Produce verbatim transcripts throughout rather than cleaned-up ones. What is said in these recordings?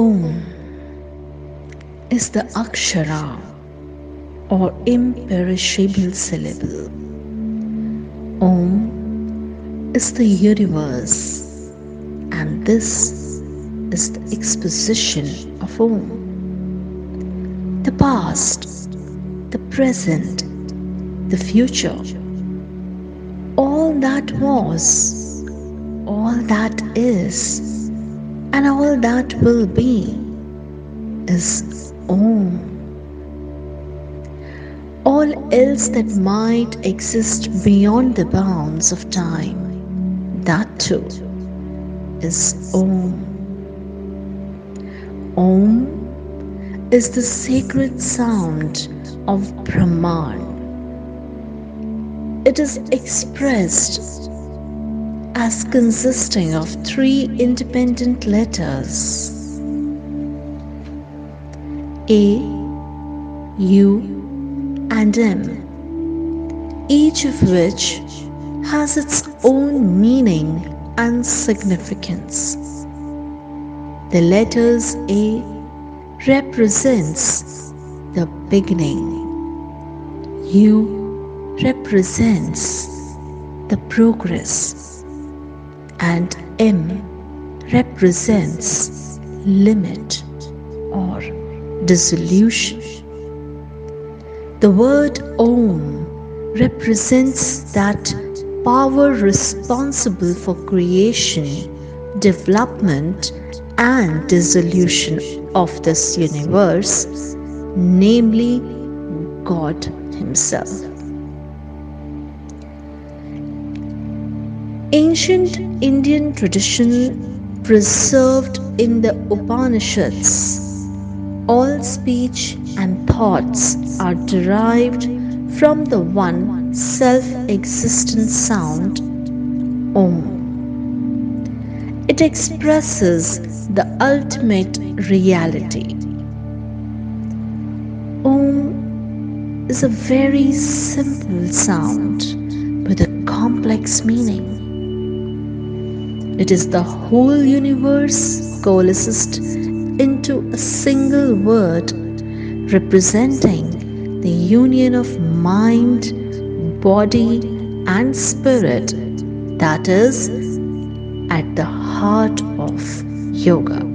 Om is the Akshara or imperishable syllable. Om is the universe, and this is the exposition of Om. The past, the present, the future, all that was, all that is, and all that will be is Om. All else that might exist beyond the bounds of time, that too is Om. Om is the sacred sound of Brahman. It is expressed as consisting of three independent letters A, U and M, each of which has its own meaning and significance. The letters A represents the beginning, U represents the progress, and M represents limit or dissolution. The word Om represents that power responsible for creation, development and dissolution of this universe, namely God Himself. Ancient Indian tradition preserved in the Upanishads, all speech and thoughts are derived from the one self-existent sound, Om. It expresses the ultimate reality. Om is a very simple sound with a complex meaning. It is the whole universe coalesced into a single word, representing the union of mind, body and spirit that is at the heart of yoga.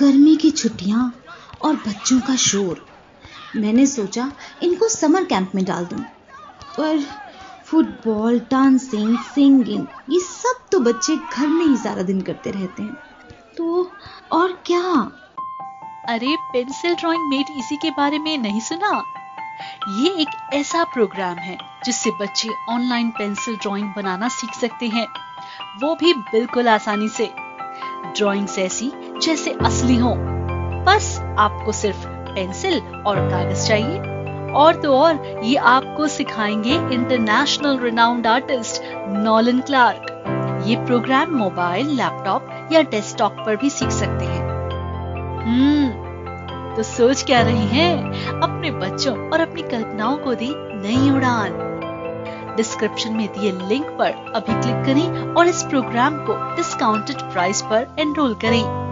गर्मी की छुट्टियां और बच्चों का शोर। मैंने सोचा इनको समर कैंप में डाल दूं, पर फुटबॉल, डांसिंग, सिंगिंग ये सब तो बच्चे घर में ही सारा दिन करते रहते हैं, तो और क्या। अरे पेंसिल ड्राइंग मेट, इसी के बारे में नहीं सुना? ये एक ऐसा प्रोग्राम है जिससे बच्चे ऑनलाइन पेंसिल ड्राइंग बनाना सीख सकते हैं, वो भी बिल्कुल आसानी से। ड्राइंग्स ऐसी जैसे असली हो, बस आपको सिर्फ पेंसिल और कागज चाहिए। और तो और ये आपको सिखाएंगे international renowned artist Nolan Clark. ये प्रोग्राम मोबाइल, लैपटॉप या डेस्कटॉप पर भी सीख सकते हैं। हम्म, तो सोच क्या रही हैं? अपने बच्चों और अपनी कल्पनाओं को दी नई उड़ान। डिस्क्रिप्शन में दिए लिंक पर अभी क्लिक करें और इस प्रोग्राम को डिस्काउंटेड प्राइस पर एनरोल करें।